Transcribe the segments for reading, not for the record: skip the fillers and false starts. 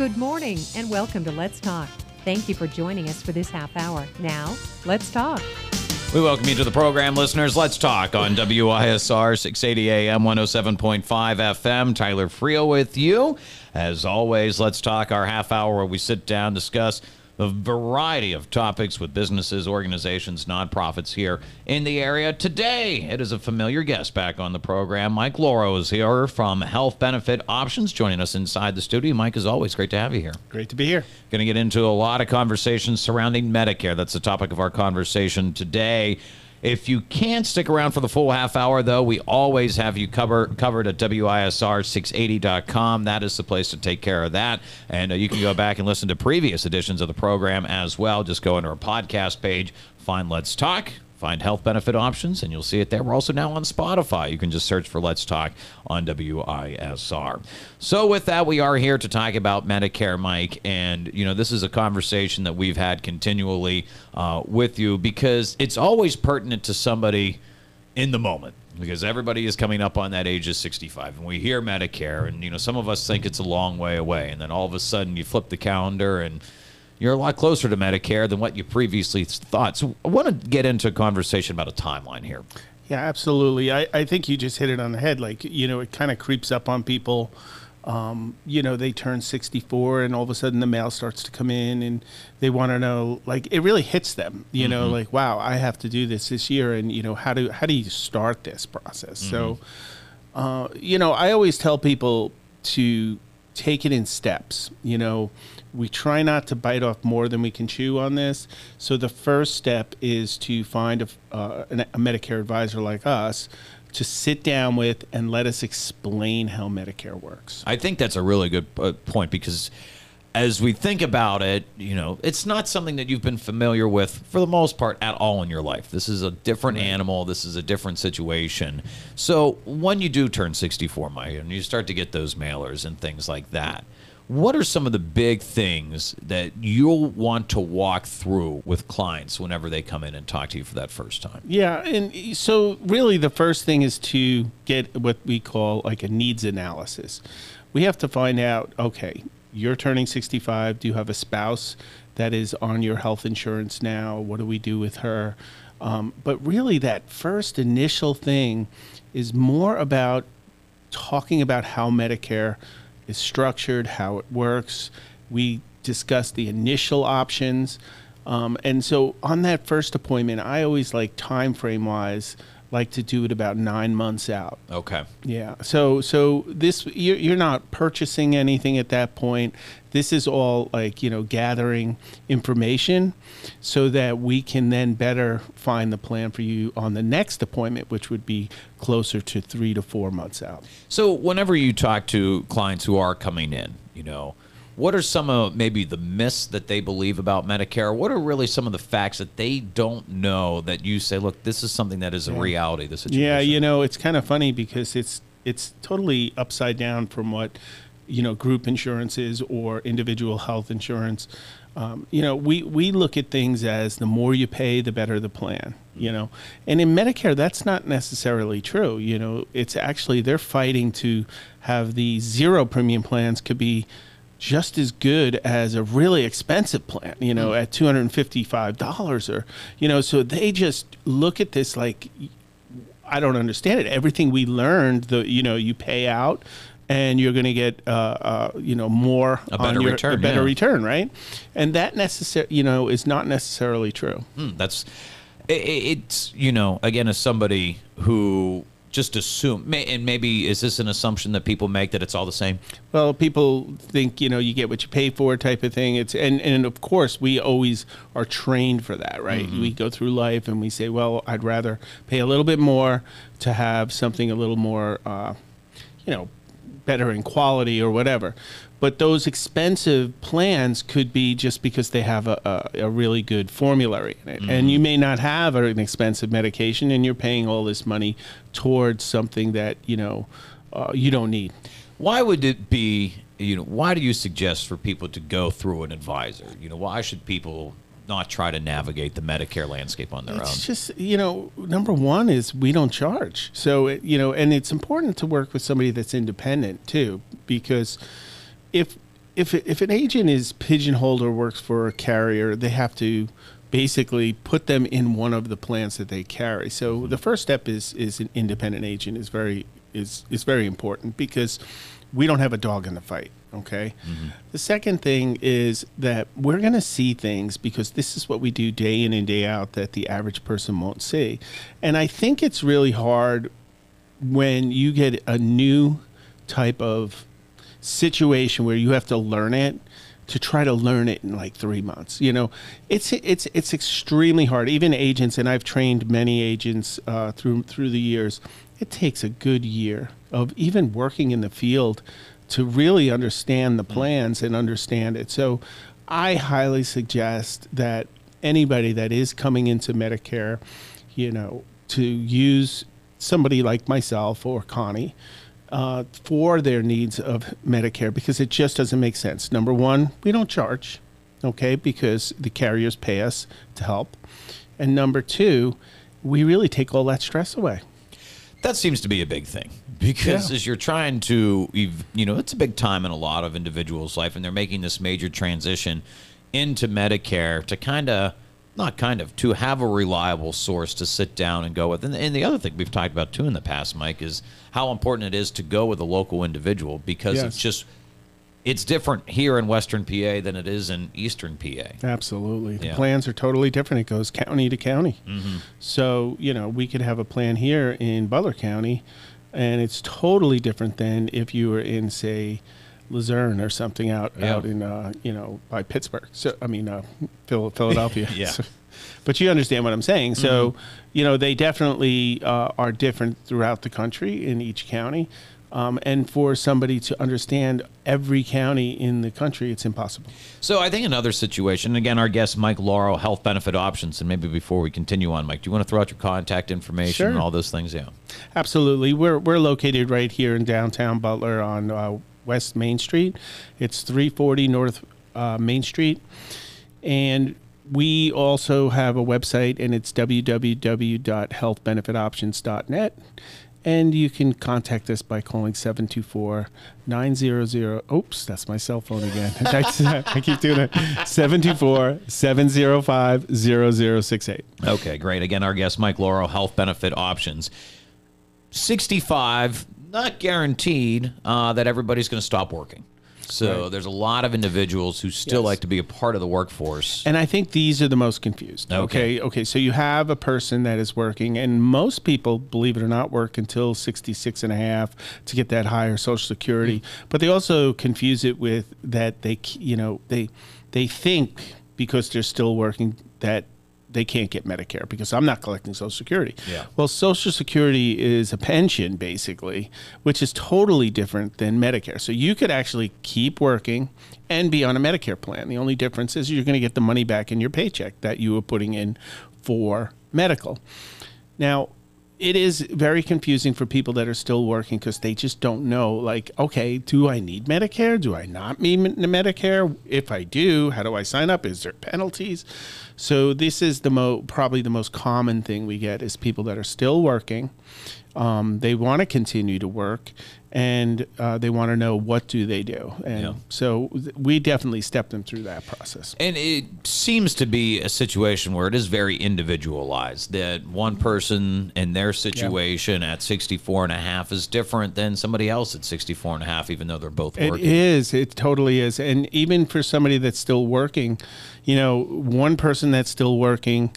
Good morning and welcome to Let's Talk. Thank you for joining us for this half hour. Now, let's talk. We welcome you to the program, listeners. Let's Talk on WISR 680 AM 107.5 FM. Tyler Freel with you. As always, Let's Talk, our half hour where we sit down, discuss a variety of topics with businesses, organizations, nonprofits here in the area. Today, it is a familiar guest back on the program. Mike Lauro is here from Health Benefit Options, joining us inside the studio. Mike, as always, great to have you here. Great to be here. Going to get into a lot of conversations surrounding Medicare. That's the topic of our conversation today. If you can't stick around for the full half hour, though, we always have you covered at WISR680.com. That is the place to take care of that. And you can go back and listen to previous editions of the program as well. Just go into our podcast page, find Let's Talk, find Health Benefit Options, and you'll see it there. We're also now on Spotify. You can just search for Let's Talk on WISR. So with that, we are here to talk about Medicare, Mike. And, you know, this is a conversation that we've had continually with you because it's always pertinent to somebody in the moment because everybody is coming up on that age of 65. And we hear Medicare and, you know, some of us think it's a long way away. And then all of a sudden you flip the calendar and you're a lot closer to Medicare than what you previously thought. So I want to get into a conversation about a timeline here. Yeah, absolutely. I think you just hit it on the head. Like, you know, it kind of creeps up on people. You know, they turn 64 and all of a sudden the mail starts to come in and they want to know, like, it really hits them, you know, like, wow, I have to do this year. And, you know, how do you start this process? So, you know, I always tell people to take it in steps. You know, we try not to bite off more than we can chew on this. So the first step is to find a Medicare advisor like us to sit down with and let us explain how Medicare works. I think that's a really good point because as we think about it, you know, it's not something that you've been familiar with for the most part at all in your life. This is a different animal. This is a different situation. So when you do turn 64, Mike, and you start to get those mailers and things like that, what are some of the big things that you'll want to walk through with clients whenever they come in and talk to you for that first time? Yeah, and so really the first thing is to get what we call like a needs analysis. We have to find out, okay, you're turning 65. Do you have a spouse that is on your health insurance now? What do we do with her? But really that first initial thing is more about talking about how Medicare is structured, how it works. We discuss the initial options. And so on that first appointment, I always like time frame wise, like to do it about 9 months out. Okay. Yeah. So this, you're not purchasing anything at that point. This is all like, you know, gathering information so that we can then better find the plan for you on the next appointment, which would be closer to 3 to 4 months out. So whenever you talk to clients who are coming in, you know, what are some of maybe the myths that they believe about Medicare? What are really some of the facts that they don't know that you say, look, this is something that is a reality, this situation? Yeah, you know, it's kind of funny because it's totally upside down from what, you know, group insurance is or individual health insurance. You know, we look at things as the more you pay, the better the plan, you know. And in Medicare, that's not necessarily true. You know, it's actually they're fighting to have the zero premium plans could be just as good as a really expensive plan, you know, at $255 or, you know, so they just look at this like, I don't understand it. Everything we learned, you know, you pay out and you're going to get, you know, more, a better return, right? And that necessarily, you know, is not necessarily true. It's, you know, again, as somebody who just assume, and maybe is this an assumption that people make that it's all the same? Well, people think, you know, you get what you pay for type of thing. It's and of course, we always are trained for that, right? We go through life and we say, well, I'd rather pay a little bit more to have something a little more, you know, better in quality or whatever. But those expensive plans could be just because they have a really good formulary in it. And you may not have an expensive medication and you're paying all this money towards something that, you know, you don't need. Why would it be, you know, why do you suggest for people to go through an advisor? You know, why should people not try to navigate the Medicare landscape on their own? It's just, you know, number one is we don't charge. So, you know, and it's important to work with somebody that's independent too, because if if an agent is pigeonholed or works for a carrier, they have to basically put them in one of the plans that they carry. So the first step is an independent agent is very important, because we don't have a dog in the fight. Okay. Mm-hmm. The second thing is that we're going to see things, because this is what we do day in and day out, that the average person won't see. And I think it's really hard when you get a new type of situation where you have to learn it, to try to learn it in like 3 months. You know, it's extremely hard. Even agents, and I've trained many agents through the years, it takes a good year of even working in the field to really understand the plans and understand it. So I highly suggest that anybody that is coming into Medicare, you know, to use somebody like myself or Connie for their needs of Medicare, because it just doesn't make sense. Number one, we don't charge, okay, because the carriers pay us to help. And number two, we really take all that stress away. That seems to be a big thing, because as you're trying to, you know, it's a big time in a lot of individuals' life, and they're making this major transition into Medicare to to have a reliable source to sit down and go with. And the other thing we've talked about too in the past, Mike, is how important it is to go with a local individual, because it's just, it's different here in Western PA than it is in Eastern PA. Absolutely. The plans are totally different. It goes county to county. Mm-hmm. So, you know, we could have a plan here in Butler County, and it's totally different than if you were in, say, Luzerne or something out in, you know, by Pittsburgh. So, I mean, Philadelphia. So, but you understand what I'm saying. Mm-hmm. So, you know, they definitely are different throughout the country in each county. And for somebody to understand every county in the country, it's impossible. So I think another situation, again, our guest, Mike Lauro, Health Benefit Options, and maybe before we continue on, Mike, do you want to throw out your contact information and all those things? Yeah, absolutely. We're located right here in downtown Butler on West Main Street. It's 340 North Main Street. And we also have a website, and it's www.healthbenefitoptions.net. And you can contact us by calling 724-900. Oops, that's my cell phone again. I keep doing it. 724-705-0068. Okay, great. Again, our guest, Mike Lauro, Health Benefit Options. 65, not guaranteed that everybody's going to stop working. So there's a lot of individuals who still like to be a part of the workforce. And I think these are the most confused. Okay. So you have a person that is working, and most people, believe it or not, work until 66 and a half to get that higher Social Security. Mm-hmm. But they also confuse it with that they think because they're still working that they can't get Medicare because I'm not collecting Social Security. Yeah. Well, Social Security is a pension, basically, which is totally different than Medicare. So you could actually keep working and be on a Medicare plan. The only difference is you're going to get the money back in your paycheck that you were putting in for medical. Now, it is very confusing for people that are still working because they just don't know, like, okay, do I need Medicare? Do I not need Medicare? If I do, how do I sign up? Is there penalties? So this is probably the most common thing we get is people that are still working. They want to continue to work, and they want to know what do they do. And so we definitely step them through that process. And it seems to be a situation where it is very individualized, that one person and their situation at 64 and a half is different than somebody else at 64 and a half, even though they're both working. It is. It totally is. And even for somebody that's still working, you know, one person that's still working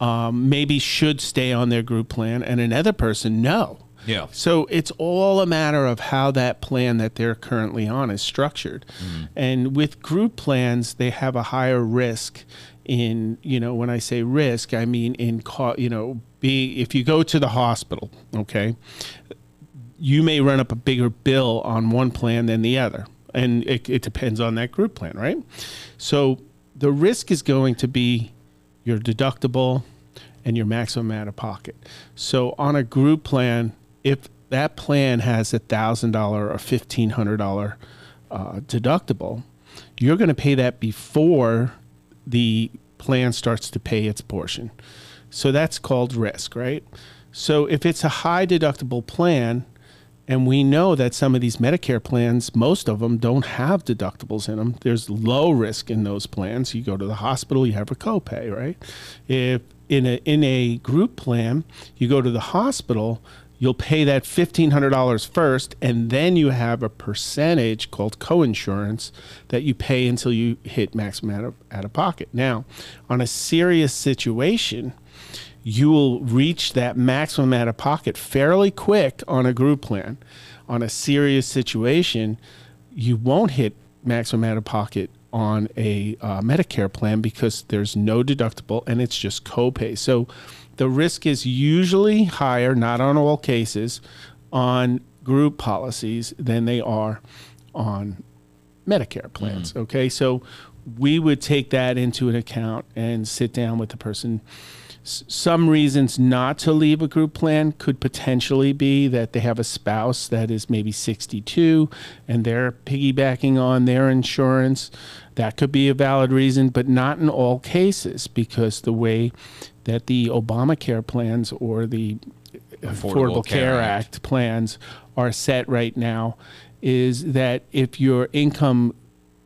maybe should stay on their group plan, and another person, no. Yeah. So it's all a matter of how that plan that they're currently on is structured. Mm-hmm. And with group plans, they have a higher risk in, you know, when I say risk, I mean in, you know, if you go to the hospital, okay, you may run up a bigger bill on one plan than the other. And it depends on that group plan, right? So the risk is going to be your deductible and your maximum out of pocket. So on a group plan, if that plan has $1,000 or $1,500 deductible, you're going to pay that before the plan starts to pay its portion. So that's called risk, right? So if it's a high deductible plan, And we know that some of these Medicare plans, most of them don't have deductibles in them. There's low risk in those plans. You go to the hospital, you have a copay, right? If in a group plan, you go to the hospital, you'll pay that $1,500 first, and then you have a percentage called coinsurance that you pay until you hit maximum out of pocket. Now, on a serious situation, you will reach that maximum out of pocket fairly quick on a group plan. On a serious situation, you won't hit maximum out of pocket on a Medicare plan because there's no deductible and it's just copay. So the risk is usually higher, not on all cases, on group policies than they are on Medicare plans. Mm-hmm. Okay, so we would take that into an account and sit down with the person. Some reasons not to leave a group plan could potentially be that they have a spouse that is maybe 62 and they're piggybacking on their insurance. That could be a valid reason, but not in all cases, because the way that the Obamacare plans or the Affordable Care Act plans are set right now is that if your income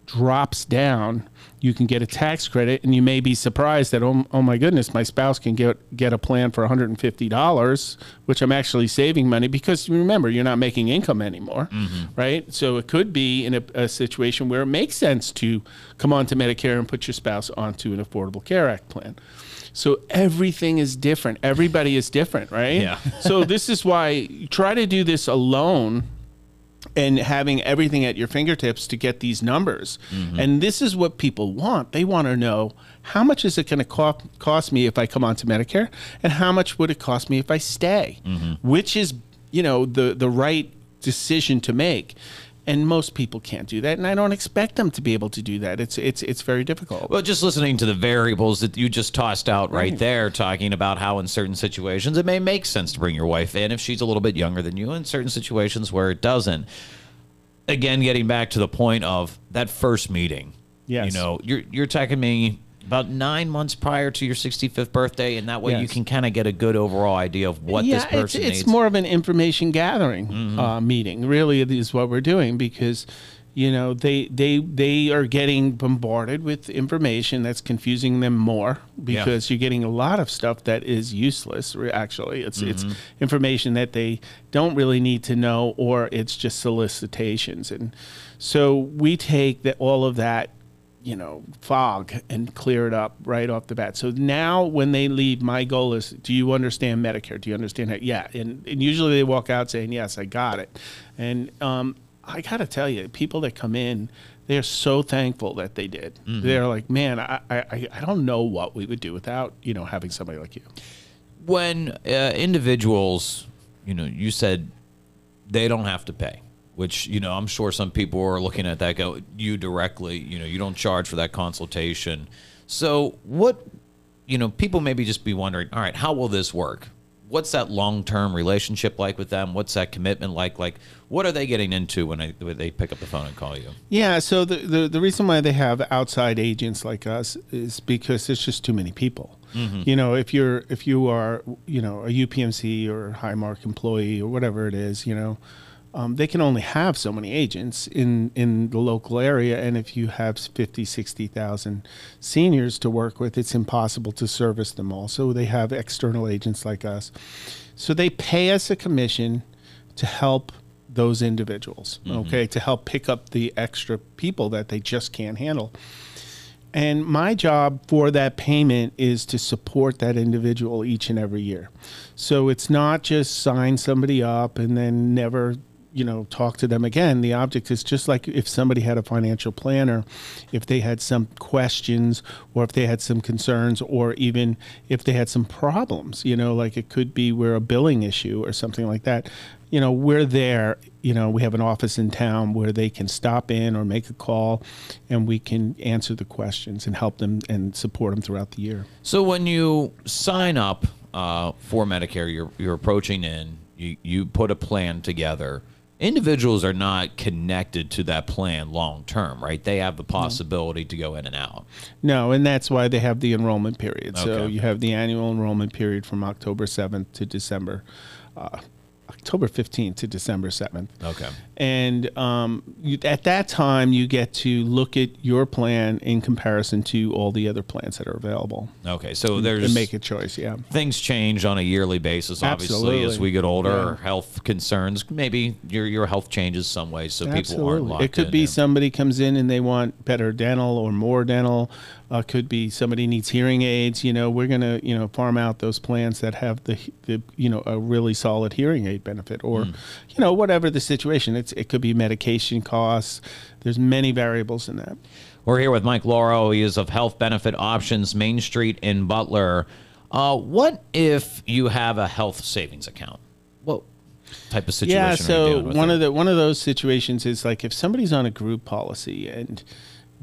drops down, you can get a tax credit, and you may be surprised that, oh my goodness, my spouse can get a plan for $150, which I'm actually saving money, because remember, you're not making income anymore, right? So it could be in a situation where it makes sense to come onto Medicare and put your spouse onto an Affordable Care Act plan. So everything is different. Everybody is different, right? Yeah. So this is why you try to do this alone and having everything at your fingertips to get these numbers. And this is what people want. They want to know, how much is it going to cost me if I come onto Medicare? And how much would it cost me if I stay? Which is, you know, the right decision to make. And most people can't do that, and I don't expect them to be able to do that. It's very difficult. Well, just listening to the variables that you just tossed out right there, talking about how in certain situations it may make sense to bring your wife in if she's a little bit younger than you, in certain situations where it doesn't. Again, getting back to the point of that first meeting. Yes. You know, you're talking me about 9 months prior to your 65th birthday, and that way you can kind of get a good overall idea of what this person needs. It's more of an information gathering meeting, really, is what we're doing, because, you know, they are getting bombarded with information that's confusing them more, because you're getting a lot of stuff that is useless, actually. It's information that they don't really need to know, or it's just solicitations. And so we take all of that, you know, fog and clear it up right off the bat. So now when they leave, my goal is, do you understand Medicare? Do you understand that? Yeah. And usually they walk out saying, yes, I got it. And I got to tell you, people that come in, they're so thankful that they did. They're like, man, I don't know what we would do without, you know, having somebody like you. When individuals, you know, you said they don't have to pay, which, you know, I'm sure some people are looking at that, go, you directly, you know, you don't charge for that consultation. So what, you know, people maybe just be wondering, all right, how will this work? What's that long-term relationship like with them? What's that commitment like? Like, what are they getting into when they pick up the phone and call you? Yeah, so the reason why they have outside agents like us is because there's just too many people. You know, if you are, you know, a UPMC or Highmark employee or whatever it is, you know, they can only have so many agents in the local area, and if you have 50, 60,000 seniors to work with, it's impossible to service them all. So they have external agents like us. So they pay us a commission to help those individuals, okay, to help pick up the extra people that they just can't handle. And my job for that payment is to support that individual each and every year. So it's not just sign somebody up and then never, you know, talk to them again. The object is, just like if somebody had a financial planner, if they had some questions or if they had some concerns, or even if they had some problems, you know, like it could be a billing issue or something like that. You know, we're there, you know, we have an office in town where they can stop in or make a call, and we can answer the questions and help them and support them throughout the year. So when you sign up for Medicare, you're approaching in, you put a plan together. Individuals are not connected to that plan long term, right? They have the possibility to go in and out. No, and that's why they have the enrollment period. Okay. So you have the annual enrollment period from October 7th to December October 15th to December 7th. Okay. And at that time, you get to look at your plan in comparison to all the other plans that are available. Okay. So there's... And make a choice, yeah. Things change on a yearly basis, obviously, absolutely, as we get older. Yeah. Health concerns. Maybe your health changes some way, so absolutely, people aren't locked in. It could be somebody comes in and they want better dental or more dental. Could be somebody needs hearing aids. You know, we're going to, you know, farm out those plans that have the you know, a really solid hearing aid benefit, or, you know, whatever the situation. It could be medication costs. There's many variables in that. We're here with Mike Lauro. He is of Health Benefit Options, Main Street in Butler. What if you have a health savings account? What type of situation? Yeah, so are you dealing with one of those situations is like if somebody's on a group policy and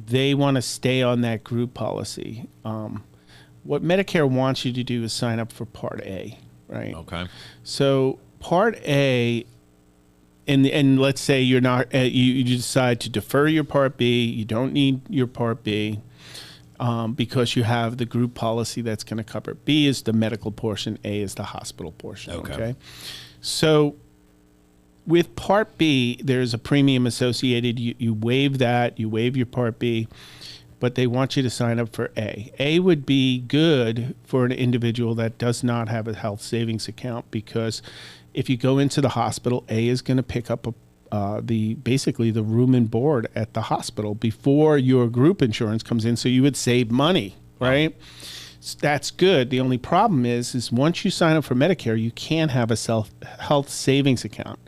they want to stay on that group policy. What Medicare wants you to do is sign up for Part A, right? Okay. So Part A, and let's say you're not, you decide to defer your Part B. You don't need your Part B because you have the group policy that's going to cover. B is the medical portion. A is the hospital portion. Okay. So with Part B, there's a premium associated. You waive that. You waive your Part B, but they want you to sign up for A. A would be good for an individual that does not have a health savings account, because if you go into the hospital, A is going to pick up basically the room and board at the hospital before your group insurance comes in, so you would save money, right? So that's good. The only problem is once you sign up for Medicare, you can't have a health savings account.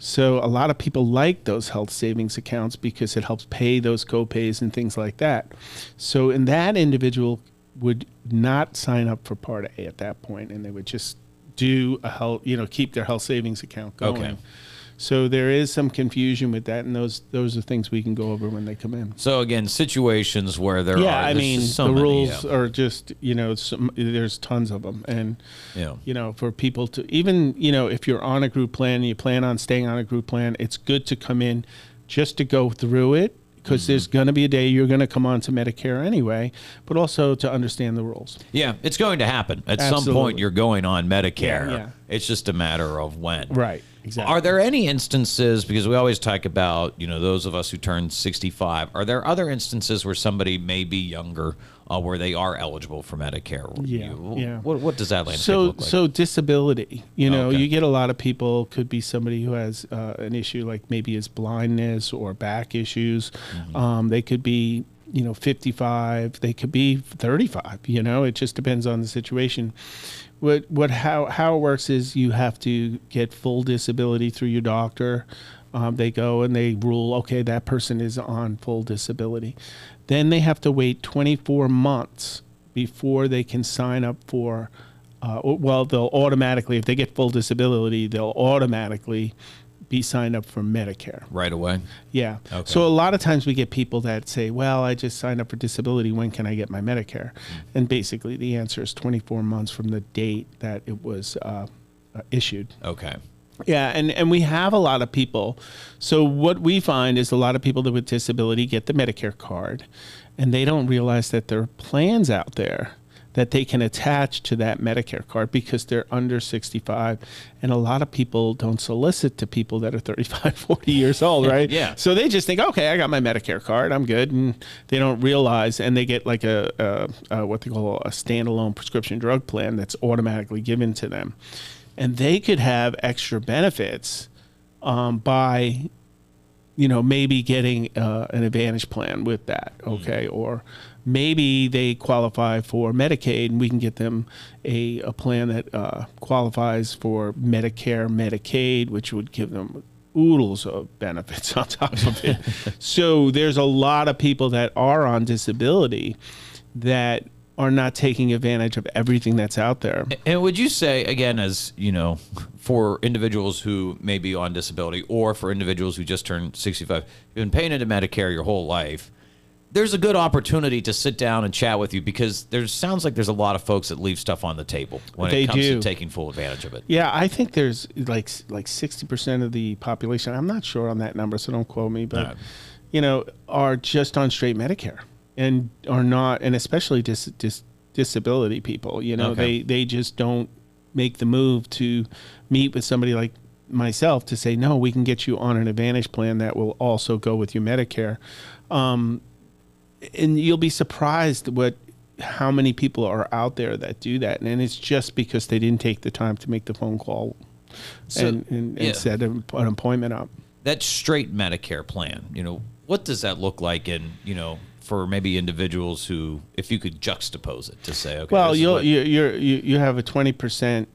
So a lot of people like those health savings accounts because it helps pay those co-pays and things like that. So in that individual would not sign up for Part A at that point, and they would just do a health, you know, keep their health savings account going. Okay. So there is some confusion with that, and those are things we can go over when they come in. So again, situations where there are the rules are just, you know, there's tons of them, and you know, for people to even, you know, if you're on a group plan and you plan on staying on a group plan, it's good to come in just to go through it, because there's going to be a day you're going to come on to Medicare anyway, but also to understand the rules. Yeah, it's going to happen. At some point, you're going on Medicare. Yeah. It's just a matter of when. Right, exactly. Are there any instances, because we always talk about, you know, those of us who turn 65, are there other instances where somebody may be younger where they are eligible for Medicare? Yeah, What does that landscape look like? So disability, you know, you get a lot of people, could be somebody who has an issue like maybe is blindness or back issues. They could be, you know, 55, they could be 35, you know, it just depends on the situation. How it works is you have to get full disability through your doctor. They go and they rule, okay, that person is on full disability. Then they have to wait 24 months before they can sign up for, well, they'll automatically, if they get full disability, they'll automatically be signed up for Medicare. Right away? Yeah. Okay. So a lot of times we get people that say, well, I just signed up for disability. When can I get my Medicare? And basically the answer is 24 months from the date that it was issued. Okay. Yeah, and we have a lot of people. So what we find is a lot of people that with disability get the Medicare card, and they don't realize that there are plans out there that they can attach to that Medicare card because they're under 65. And a lot of people don't solicit to people that are 35, 40 years old, right? Yeah. So they just think, okay, I got my Medicare card, I'm good. And they don't realize, and they get like a what they call a standalone prescription drug plan that's automatically given to them. And they could have extra benefits by, you know, maybe getting an Advantage plan with that, okay? Or maybe they qualify for Medicaid, and we can get them a plan that qualifies for Medicare, Medicaid, which would give them oodles of benefits on top of it. So there's a lot of people that are on disability that are not taking advantage of everything that's out there. And would you say, again, as you know, for individuals who may be on disability, or for individuals who just turned 65, you've been paying into Medicare your whole life, there's a good opportunity to sit down and chat with you, because there sounds like there's a lot of folks that leave stuff on the table when it comes to taking full advantage of it. Yeah, I think there's like 60% of the population, I'm not sure on that number, so don't quote me, but you know, are just on straight Medicare and are not, and especially disability people, you know, they just don't make the move to meet with somebody like myself to say, no, we can get you on an Advantage plan that will also go with your Medicare. And you'll be surprised how many people are out there that do that. And it's just because they didn't take the time to make the phone call and set an appointment up. That straight Medicare plan, you know, what does that look like in, you know, for maybe individuals who, if you could juxtapose it to say, okay, well, you have a 20%,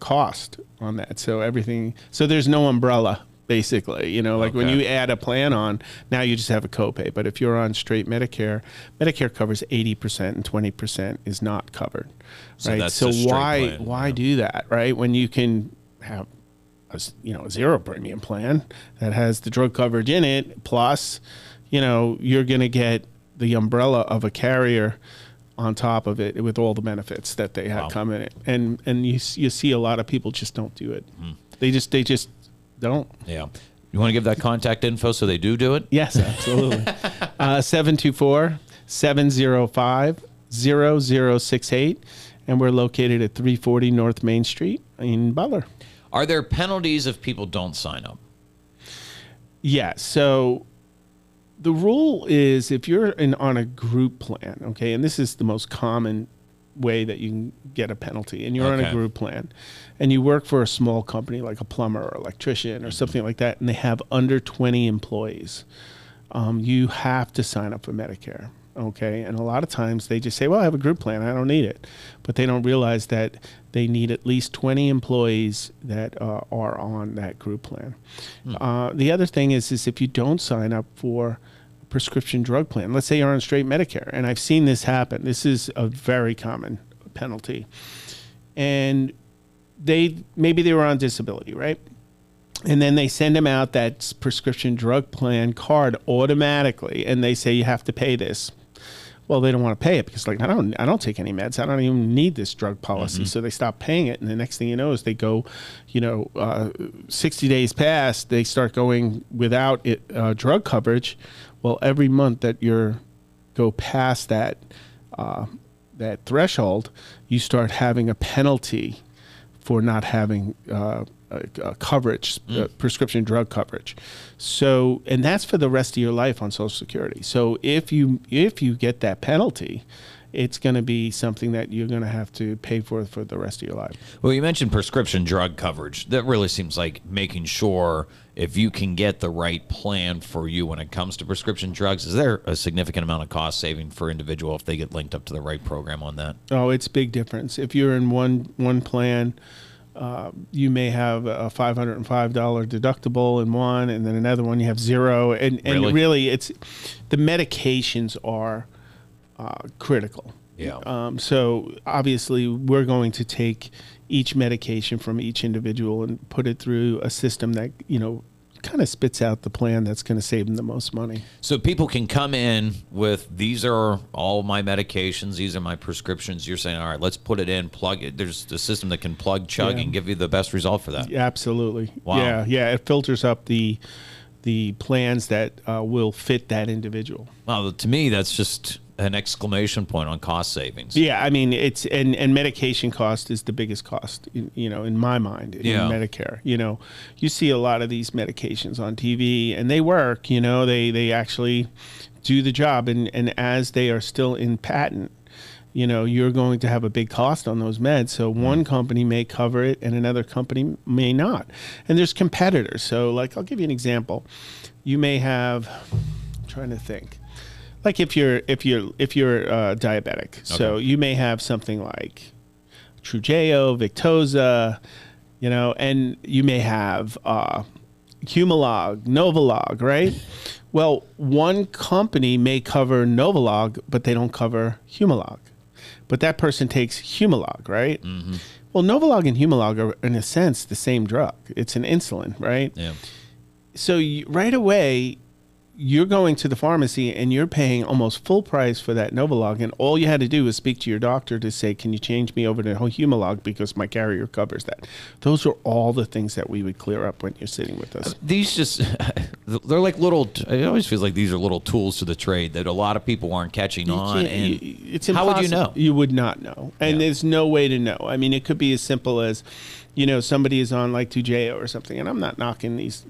cost on that. So everything, so there's no umbrella basically, you know, like when you add a plan on, now you just have a copay. But if you're on straight Medicare, Medicare covers 80% and 20% is not covered. So right. So why do that? Right. When you can have a zero premium plan that has the drug coverage in it, plus, you know, you're going to get the umbrella of a carrier on top of it with all the benefits that they have come in it. And you see a lot of people just don't do it. Mm. They just don't. Yeah. You want to give that contact info so they do it? Yes, absolutely. 724-705-0068. And we're located at 340 North Main Street in Butler. Are there penalties if people don't sign up? Yeah. So the rule is if you're on a group plan, okay, and this is the most common way that you can get a penalty, and you're on a group plan, and you work for a small company like a plumber or electrician or something like that, and they have under 20 employees, you have to sign up for Medicare, okay? And a lot of times they just say, well, I have a group plan, I don't need it. But they don't realize that they need at least 20 employees that are on that group plan. The other thing is if you don't sign up for a prescription drug plan, let's say you're on straight Medicare, and I've seen this happen. This is a very common penalty. And maybe they were on disability, right? And then they send them out that prescription drug plan card automatically, and they say you have to pay this. Well, they don't want to pay it because, like, I don't take any meds. I don't even need this drug policy. So they stop paying it, and the next thing you know is they go, 60 days past, they start going without it, drug coverage. Well, every month that you go past that threshold, you start having a penalty for not having coverage, prescription drug coverage. So, and that's for the rest of your life on Social Security. So if you get that penalty, it's going to be something that you're going to have to pay for the rest of your life. Well, you mentioned prescription drug coverage. That really seems like making sure if you can get the right plan for you when it comes to prescription drugs. Is there a significant amount of cost saving for individual if they get linked up to the right program on that? Oh, it's big difference. If you're in one plan, you may have a $505 deductible in one, and then another one you have zero. And really it's the medications are critical. Yeah. So obviously we're going to take each medication from each individual and put it through a system that, you know, kind of spits out the plan that's going to save them the most money. So people can come in with, these are all my medications, these are my prescriptions. You're saying, all right, let's put it in, plug it. There's a system that can plug, chug, and give you the best result for that. Yeah, absolutely. Wow. Yeah. It filters up the plans that will fit that individual. Wow. To me, that's just an exclamation point on cost savings. Yeah, I mean, it's and medication cost is the biggest cost, in my mind, in Medicare. You know, you see a lot of these medications on TV, and they work. You know, they actually do the job, and as they are still in patent, you know, you're going to have a big cost on those meds. So one company may cover it, and another company may not. And there's competitors. So, like, I'll give you an example. You may have, I'm trying to think. Like if you're diabetic, so you may have something like Trujeo, Victoza, and you may have Humalog, Novolog, right? Well, one company may cover Novolog, but they don't cover Humalog. But that person takes Humalog, right? Mm-hmm. Well, Novolog and Humalog are, in a sense, the same drug. It's an insulin, right? Yeah. So right away, you're going to the pharmacy and you're paying almost full price for that Novolog, and all you had to do was speak to your doctor to say, can you change me over to Humalog because my carrier covers that. Those are all the things that we would clear up when you're sitting with us. These just, they're like little, it always feels like these are little tools to the trade that a lot of people aren't catching on. And it's impossible. How would you know? You would not know. And there's no way to know. I mean, it could be as simple as, you know, somebody is on like Trujeo or something, and I'm not knocking these.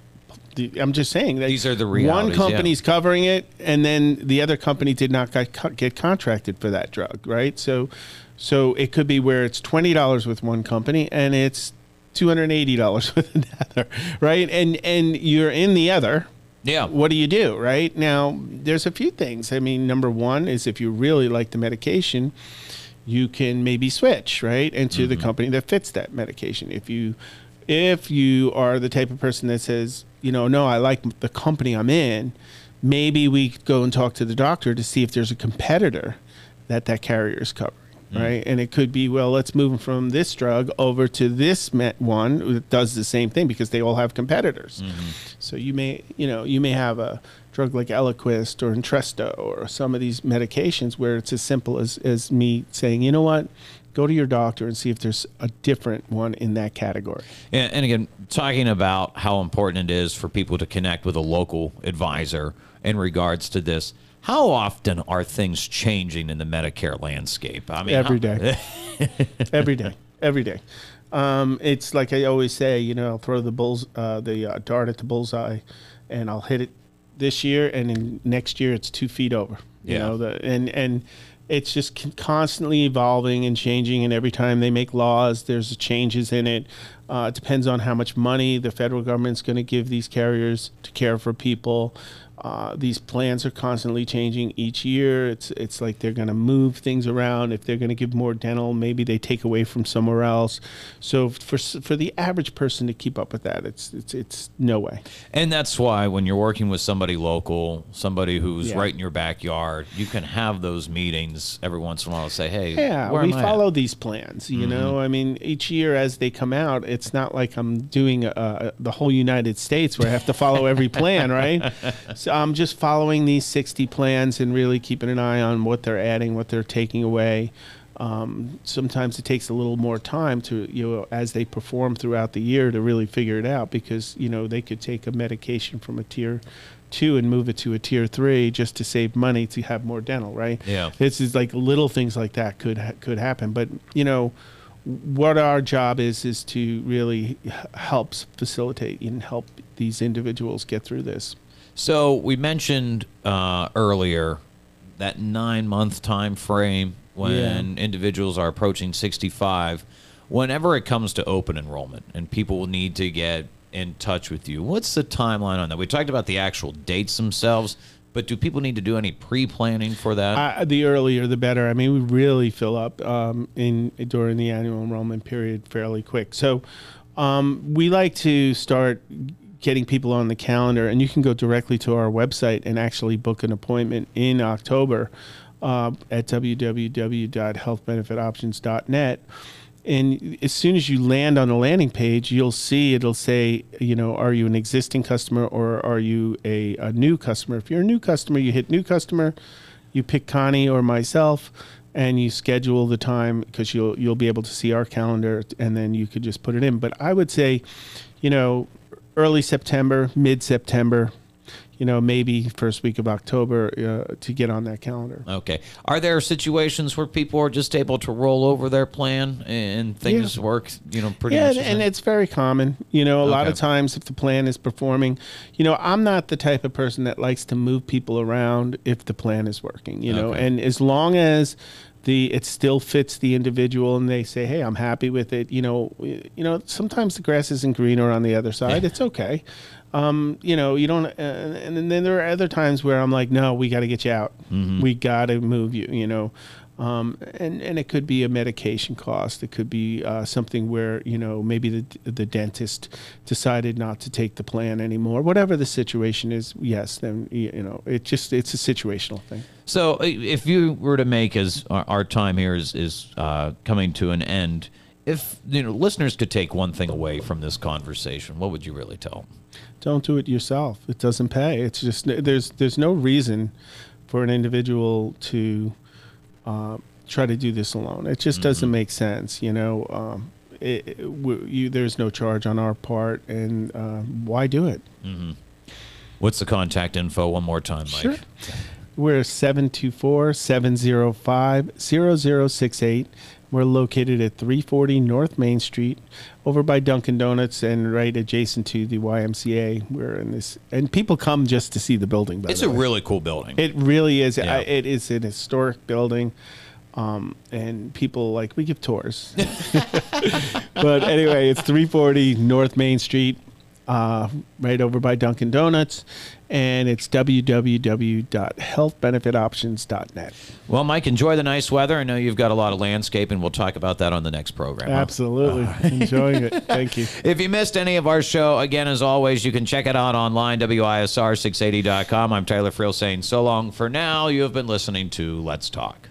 I'm just saying that these are the realities. One company's covering it, and then the other company did not get contracted for that drug, right? So it could be where it's $20 with one company and it's $280 with another, right? And you're in the other. Yeah. What do you do, right? Now, there's a few things. I mean, number one is if you really like the medication, you can maybe switch, right, into the company that fits that medication. If you are the type of person that says, you know, no, I like the company I'm in, maybe we go and talk to the doctor to see if there's a competitor that carrier is covering, right? And it could be, well, let's move from this drug over to this one that does the same thing, because they all have competitors. So you may have a drug like Eliquis or Entresto or some of these medications where it's as simple as me saying, you know what? Go to your doctor and see if there's a different one in that category. And again, talking about how important it is for people to connect with a local advisor in regards to this, how often are things changing in the Medicare landscape? I mean, every day. Every day. It's like I always say, you know, I'll throw the dart at the bullseye, and I'll hit it this year, and in next year it's 2 feet over. You know, and it's just constantly evolving and changing, and every time they make laws, there's changes in it. It depends on how much money the federal government's going to give these carriers to care for people. These plans are constantly changing each year. It's like they're going to move things around. If they're going to give more dental, maybe they take away from somewhere else. So for the average person to keep up with that, it's no way. And that's why when you're working with somebody local, somebody who's right in your backyard, you can have those meetings every once in a while to say, hey, where am I follow at? These plans. You know, I mean, each year as they come out, it's not like I'm doing the whole United States where I have to follow every plan, right? So I'm just following these 60 plans and really keeping an eye on what they're adding, what they're taking away. Sometimes it takes a little more time to, you know, as they perform throughout the year to really figure it out, because, you know, they could take a medication from a tier 2 and move it to a tier 3 just to save money to have more dental, right? Yeah. This is like little things like that could happen. But, you know, what our job is to really help facilitate and help these individuals get through this. So we mentioned earlier that 9-month time frame when individuals are approaching 65. Whenever it comes to open enrollment and people will need to get in touch with you, what's the timeline on that? We talked about the actual dates themselves, but do people need to do any pre-planning for that? The earlier, the better. I mean, we really fill up during the annual enrollment period fairly quick. So we like to start getting people on the calendar, and you can go directly to our website and actually book an appointment in October at www.healthbenefitoptions.net. And as soon as you land on the landing page, you'll see it'll say, you know, are you an existing customer or are you a new customer? If you're a new customer, you hit new customer, you pick Connie or myself, and you schedule the time, because you'll be able to see our calendar, and then you could just put it in. But I would say, you know, early September, mid-September, you know, maybe first week of October to get on that calendar. Okay. Are there situations where people are just able to roll over their plan and things work, you know, pretty much? Yeah, and it's very common. You know, a lot of times if the plan is performing, you know, I'm not the type of person that likes to move people around if the plan is working, you know, and as long as it still fits the individual, and they say, hey, I'm happy with it. You know, sometimes the grass isn't greener on the other side. It's okay. You know, you don't, and then there are other times where I'm like, no, we got to get you out. We got to move you, you know. And it could be a medication cost. It could be something where, you know, maybe the dentist decided not to take the plan anymore. Whatever the situation is, yes, then, you know, it's a situational thing. So if you were to make, as our time here is coming to an end, if listeners could take one thing away from this conversation, what would you really tell them? Don't do it yourself. It doesn't pay. It's just there's no reason for an individual to try to do this alone. It just doesn't make sense. There's no charge on our part, and why do it? Mm-hmm. What's the contact info one more time, Mike? Sure. We're 724-705-0068. We're located at 340 North Main Street, over by Dunkin' Donuts and right adjacent to the YMCA. We're in this, and people come just to see the building. By the way, it's a really cool building. It really is. Yeah. It is an historic building. And people we give tours. But anyway, it's 340 North Main Street, right over by Dunkin' Donuts, and it's www.healthbenefitoptions.net. Well, Mike, enjoy the nice weather. I know you've got a lot of landscape, and we'll talk about that on the next program. Absolutely. Right. Enjoying it. Thank you. If you missed any of our show, again, as always, you can check it out online, WISR680.com. I'm Tyler Freel saying so long for now. You have been listening to Let's Talk.